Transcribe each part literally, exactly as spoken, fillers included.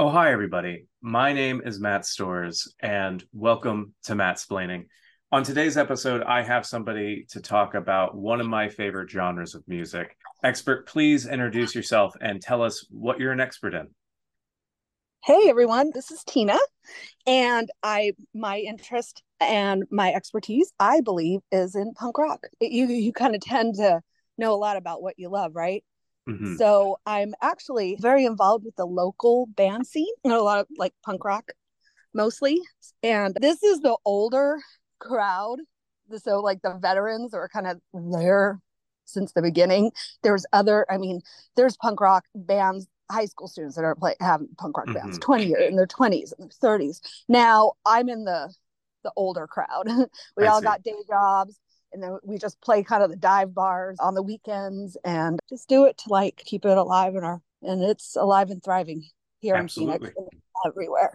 Oh, hi, everybody. My name is Matt Stores, and welcome to Matt's Blaining. On today's episode, I have somebody to talk about one of my favorite genres of music. Expert, please introduce yourself and tell us what you're an expert in. Hey, everyone. This is Tina, and I my interest and my expertise, I believe, is in punk rock. You, you kind of tend to know a lot about what you love, right? Mm-hmm. So I'm actually very involved with the local band scene, and a lot of like punk rock mostly. And this is the older crowd. So like the veterans are kind of there since the beginning. There's other, I mean, there's punk rock bands, high school students that are play, have punk rock mm-hmm. bands, twenty in their twenties and their thirties. Now I'm in the, the older crowd. we I all see. got day jobs. And then we just play kind of the dive bars on the weekends and just do it to like keep it alive in our, and it's alive and thriving here Absolutely. in Phoenix and everywhere.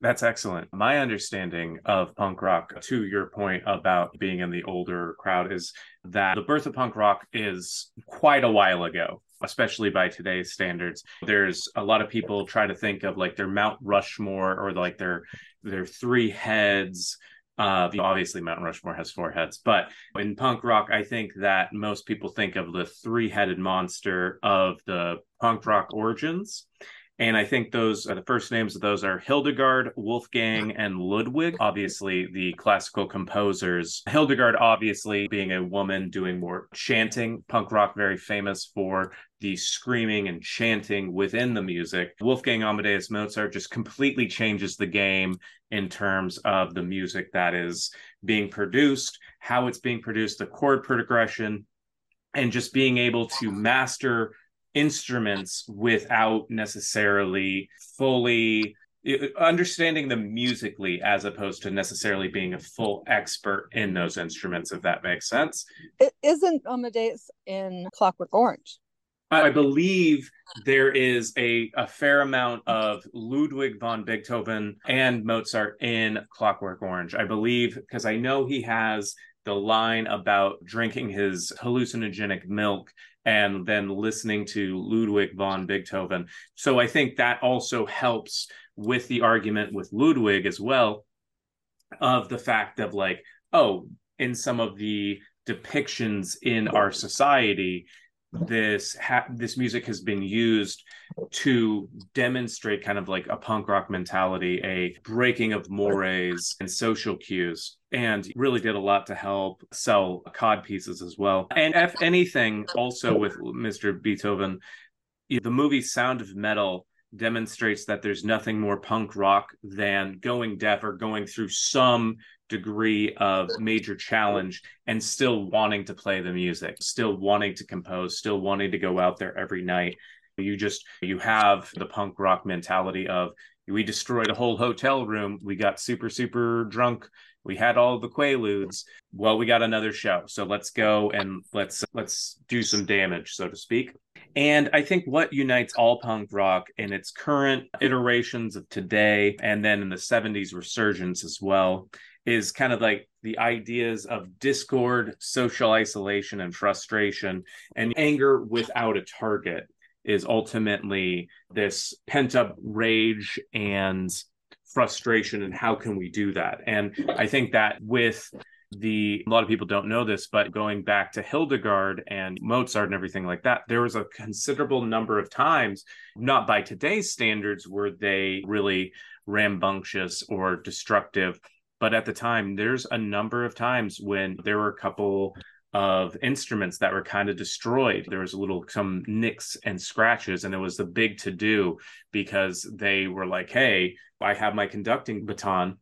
That's excellent. My understanding of punk rock, to your point about being in the older crowd, is that the birth of punk rock is quite a while ago, especially by today's standards. There's a lot of people try to think of like their Mount Rushmore or like their their three heads. Uh, obviously, Mount Rushmore has four heads, but in punk rock, I think that most people think of the three-headed monster of the punk rock origins, and I think those are the first names of those are Hildegard, Wolfgang, and Ludwig, obviously the classical composers. Hildegard, obviously, being a woman doing more chanting, punk rock very famous for the screaming and chanting within the music. Wolfgang Amadeus Mozart just completely changes the game in terms of the music that is being produced, how it's being produced, the chord progression, and just being able to master instruments without necessarily fully understanding them musically, as opposed to necessarily being a full expert in those instruments, if that makes sense. It isn't Amadeus in Clockwork Orange? I believe there is a, a fair amount of Ludwig von Beethoven and Mozart in Clockwork Orange. I believe, because I know he has the line about drinking his hallucinogenic milk and then listening to Ludwig von Beethoven. So I think that also helps with the argument with Ludwig as well, of the fact of like, oh, in some of the depictions in our society, this ha- this music has been used to demonstrate kind of like a punk rock mentality, a breaking of mores and social cues, and really did a lot to help sell cod pieces as well. And if anything, also with Mister Beethoven, the movie Sound of Metal demonstrates that there's nothing more punk rock than going deaf or going through some degree of major challenge and still wanting to play the music, still wanting to compose, still wanting to go out there every night. You just, you have the punk rock mentality of, we destroyed a whole hotel room, we got super, super drunk, we had all the Quaaludes, well, we got another show, so let's go and let's let's do some damage, so to speak. And I think what unites all punk rock in its current iterations of today, and then in the seventies resurgence as well, is kind of like the ideas of discord, social isolation, and frustration, and anger without a target is ultimately this pent-up rage and frustration, and how can we do that? And I think that with the, a lot of people don't know this, but going back to Hildegard and Mozart and everything like that, there was a considerable number of times, not by today's standards, were they really rambunctious or destructive, but at the time, there's a number of times when there were a couple of instruments that were kind of destroyed. There was a little, some nicks and scratches, and it was the big to-do because they were like, hey, I have my conducting baton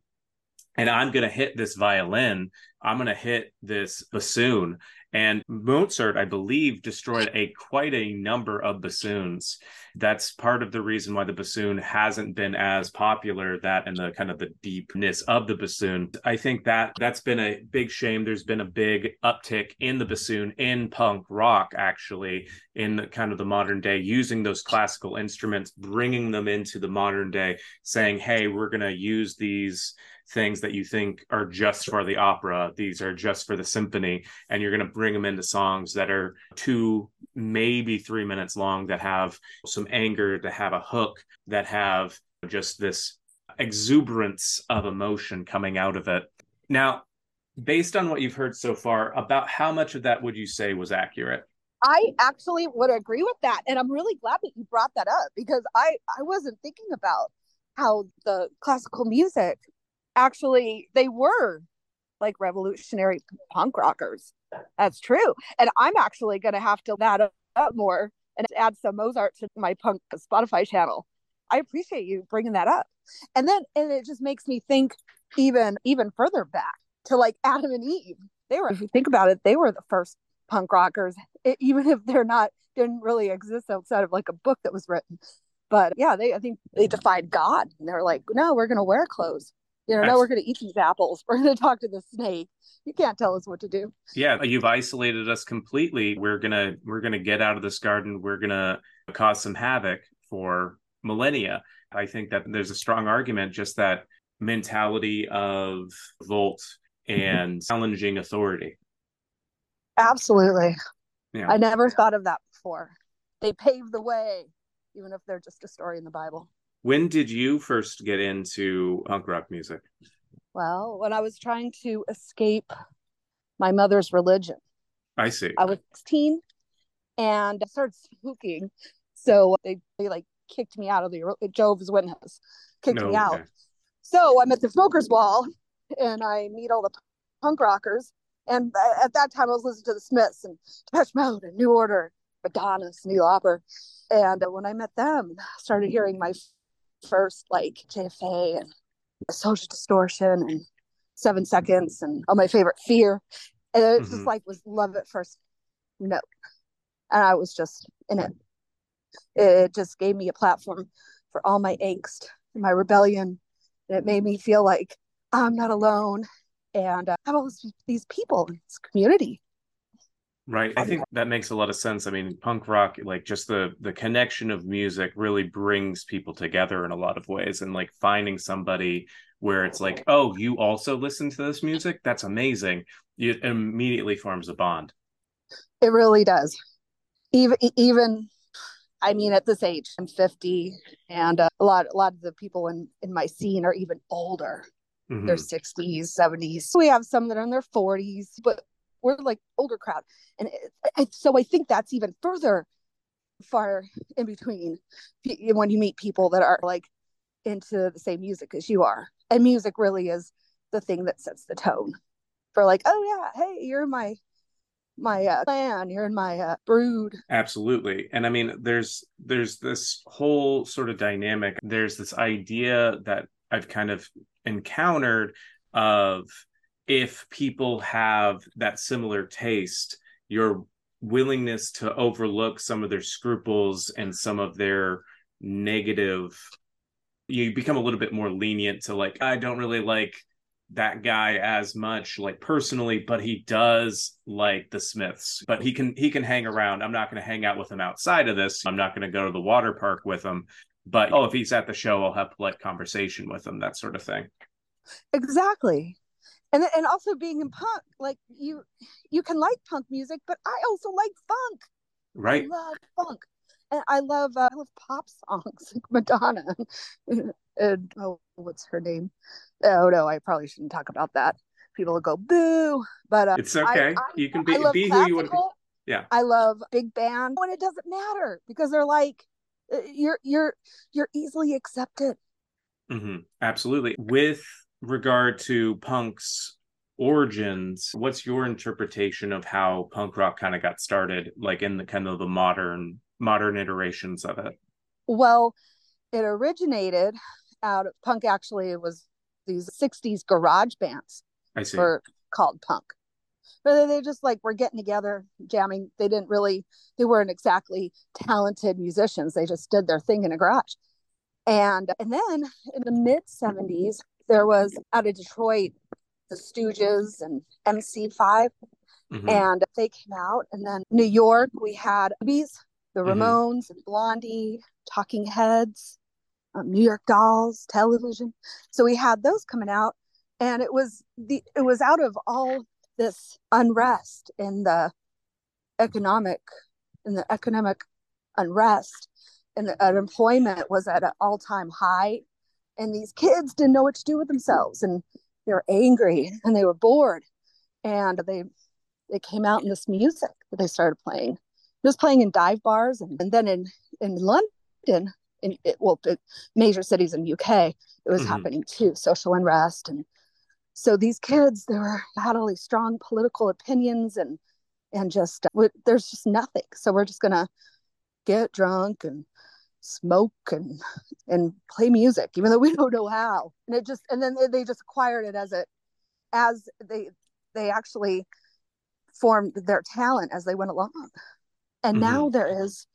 and I'm going to hit this violin. I'm going to hit this bassoon. And Mozart, I believe, destroyed a quite a number of bassoons. That's part of the reason why the bassoon hasn't been as popular, that and the kind of the deepness of the bassoon. I think that that's been a big shame. There's been a big uptick in the bassoon in punk rock, actually, in the, kind of the modern day, using those classical instruments, bringing them into the modern day, saying, hey, we're going to use these things that you think are just for the opera, these are just for the symphony, and you're going to bring them into songs that are two, maybe three minutes long, that have some anger, that have a hook, that have just this exuberance of emotion coming out of it. Now, based on what you've heard so far, about how much of that would you say was accurate? I actually would agree with that. And I'm really glad that you brought that up, because I, I wasn't thinking about how the classical music, actually, they were like revolutionary punk rockers. That's true. And I'm actually going to have to add up more and add some Mozart to my punk Spotify channel. I appreciate you bringing that up. And then and it just makes me think even even further back to like Adam and Eve. They were, if you think about it, they were the first punk rockers, it, even if they're not, didn't really exist outside of like a book that was written. But yeah, they I think they defied God. And they were like, no, we're going to wear clothes. You know, no, we're going to eat these apples. We're going to talk to the snake. You can't tell us what to do. Yeah, you've isolated us completely. We're going to we're going to get out of this garden. We're going to cause some havoc for millennia. I think that there's a strong argument, just that mentality of revolt and challenging authority. Absolutely. Yeah. I never thought of that before. They paved the way, even if they're just a story in the Bible. When did you first get into punk rock music? Well, when I was trying to escape my mother's religion. I see. I was sixteen and I started smoking. So they, they like kicked me out of the Jehovah's Witness, kicked no, me out. Okay. So I'm at the smoker's wall and I meet all the punk rockers. And at that time I was listening to the Smiths and Depeche Mode and New Order, Madonna, Cyndi Lauper. And when I met them, I started hearing my first like J F A and Social Distortion and Seven Seconds and oh, my favorite Fear, and it mm-hmm. just like was love at first note, and I was just in it. It just gave me a platform for all my angst and my rebellion, and it made me feel like I'm not alone, and I have all these people in this community. Right. I think that makes a lot of sense. I mean, punk rock, like just the the connection of music really brings people together in a lot of ways. And like finding somebody where it's like, oh, you also listen to this music? That's amazing. It immediately forms a bond. It really does. Even, even I mean, at this age, I'm fifty, and a lot, a lot of the people in, in my scene are even older. Mm-hmm. They're sixties, seventies. We have some that are in their forties, but we're like older crowd. And it, I, so I think that's even further far in between when you meet people that are like into the same music as you are. And music really is the thing that sets the tone for like, oh yeah, hey, you're in my, my uh, clan, you're in my uh, brood. Absolutely. And I mean, there's, there's this whole sort of dynamic. There's this idea that I've kind of encountered of, if people have that similar taste, your willingness to overlook some of their scruples and some of their negative, you become a little bit more lenient to like, I don't really like that guy as much, like personally, but he does like the Smiths, but he can, he can hang around. I'm not going to hang out with him outside of this. I'm not going to go to the water park with him, but oh, if he's at the show, I'll have polite conversation with him, that sort of thing. Exactly. And and also being in punk, like you, you can like punk music, but I also like funk. Right. I love funk, and I love uh, I love pop songs like Madonna, and oh, what's her name? Oh no, I probably shouldn't talk about that. People will go boo, but uh, it's okay. I, I, you can be be classical. Who you want to be. Yeah. I love big band, and it doesn't matter because they're like, you're you're you're easily accepted. Mm-hmm. Absolutely. With regard to punk's origins, what's your interpretation of how punk rock kind of got started, like in the kind of the modern modern iterations of it? Well, it originated out of punk. Actually, it was these sixties garage bands. I see. Were called punk, but they just like were getting together, jamming. They didn't really, they weren't exactly talented musicians. They just did their thing in a garage, and and then in the mid seventies. There was, out of Detroit, the Stooges and M C five, mm-hmm. and they came out. And then New York, we had the Ramones, mm-hmm. and Blondie, Talking Heads, um, New York Dolls, Television. So we had those coming out, and it was the it was out of all this unrest in the economic in the economic unrest, and the unemployment was at an all time high and these kids didn't know what to do with themselves, and they were angry and they were bored, and they they came out in this music that they started playing, just playing in dive bars, and, and then in in London, in it, well, the major cities in the U K, it was mm-hmm. happening too, social unrest. And so these kids, they were had all these strong political opinions, and and just uh, there's just nothing. So we're just gonna get drunk and smoke and and play music, even though we don't know how. And it just and then they just acquired it as it as they they actually formed their talent as they went along. And mm-hmm. now there is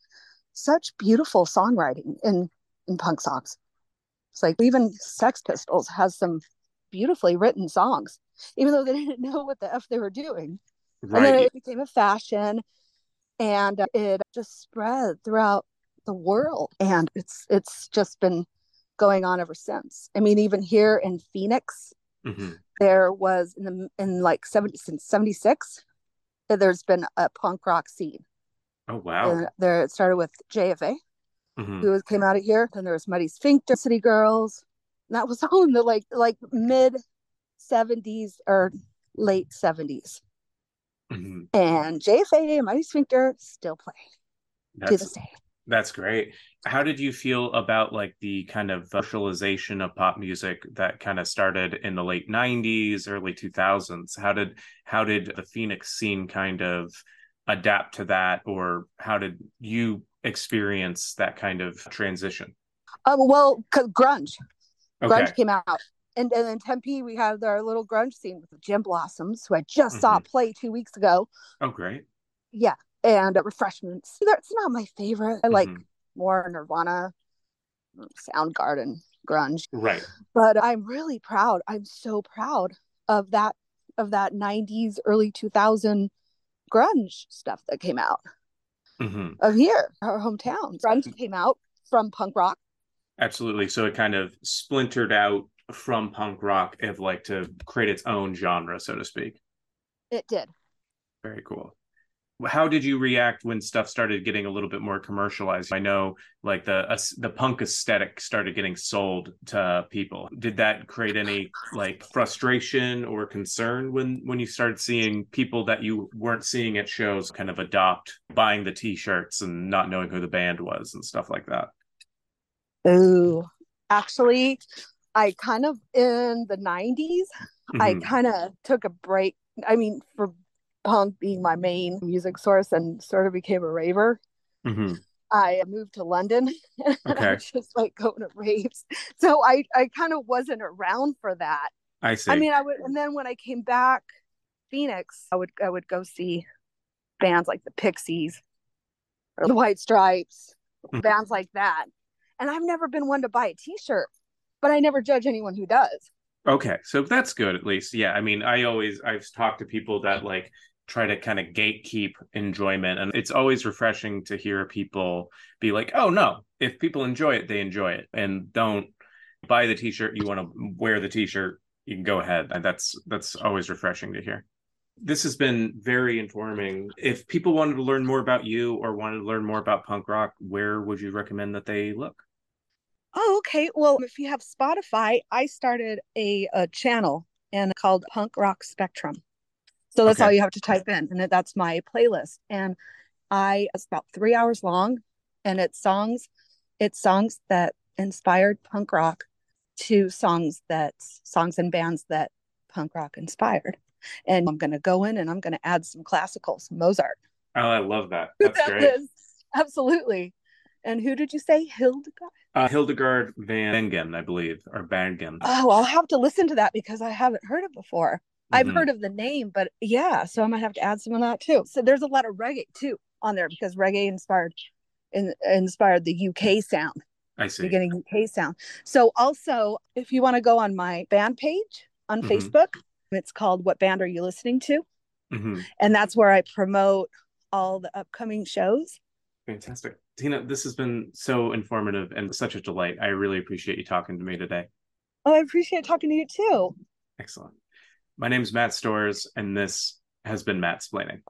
such beautiful songwriting in in punk songs. It's like even Sex Pistols has some beautifully written songs, even though they didn't know what the F they were doing. Right. And then it became a fashion, and it just spread throughout the world, and it's it's just been going on ever since. I mean, even here in Phoenix, mm-hmm. there was in the in like seventy since seventy-six, there's been a punk rock scene. Oh wow! And there it started with J F A, mm-hmm. who came out of here. Then there was Mighty Sphincter, City Girls. And that was all in the like like mid seventies or late seventies, mm-hmm. and J F A and Mighty Sphincter still play That's... to this day. That's great. How did you feel about like the kind of socialization of pop music that kind of started in the late nineties, early two thousands? How did how did the Phoenix scene kind of adapt to that, or how did you experience that kind of transition? Um, well, cause grunge, okay. grunge came out, and and in Tempe we had our little grunge scene with the Gin Blossoms, who I just mm-hmm. saw play two weeks ago. Oh, great! Yeah. And uh, Refreshments. That's not my favorite. I like mm-hmm. more Nirvana, Soundgarden, grunge. Right. But I'm really proud. I'm so proud of that of that nineties, early two thousand grunge stuff that came out mm-hmm. of here, our hometown. Grunge came out from punk rock. Absolutely. So it kind of splintered out from punk rock of like to create its own genre, so to speak. It did. Very cool. How did you react when stuff started getting a little bit more commercialized? I know like the uh, the punk aesthetic started getting sold to people. Did that create any like frustration or concern when, when you started seeing people that you weren't seeing at shows kind of adopt buying the t-shirts and not knowing who the band was and stuff like that? Oh, actually, I kind of in the nineties, mm-hmm. I kind of took a break. I mean, for punk being my main music source, and sort of became a raver. Mm-hmm. I moved to London, and okay. I was just like going to raves. So I, I kind of wasn't around for that. I see. I mean, I would, and then when I came back Phoenix, I would I would go see bands like the Pixies or the White Stripes, mm-hmm. bands like that. And I've never been one to buy a t-shirt, but I never judge anyone who does. Okay, so that's good at least. Yeah, I mean, I always I've talked to people that like try to kind of gatekeep enjoyment. And it's always refreshing to hear people be like, oh, no, if people enjoy it, they enjoy it. And don't buy the t-shirt. You want to wear the t-shirt, you can go ahead. And that's that's always refreshing to hear. This has been very informing. If people wanted to learn more about you or wanted to learn more about punk rock, where would you recommend that they look? Oh, okay. Well, if you have Spotify, I started a, a channel and called Punk Rock Spectrum. So that's okay. all you have to type in. And that's my playlist. And I, it's about three hours long, and it's songs, it's songs that inspired punk rock to songs that songs and bands that punk rock inspired. And I'm going to go in and I'm going to add some classicals, Mozart. Oh, I love that. That's that great. Is, absolutely. And who did you say? Hildegard? Uh, Hildegard von Bingen, I believe, or Bingen. Oh, I'll have to listen to that because I haven't heard it before. Mm-hmm. I've heard of the name, but yeah, so I might have to add some of that too. So there's a lot of reggae too on there because reggae inspired in, inspired the U K sound. I see. Beginning U K sound. So also, if you want to go on my band page on mm-hmm. Facebook, it's called What Band Are You Listening To? Mm-hmm. And that's where I promote all the upcoming shows. Fantastic. Tina, this has been so informative and such a delight. I really appreciate you talking to me today. Oh, I appreciate talking to you too. Excellent. My name is Matt Stores, and this has been Matt's Blaining.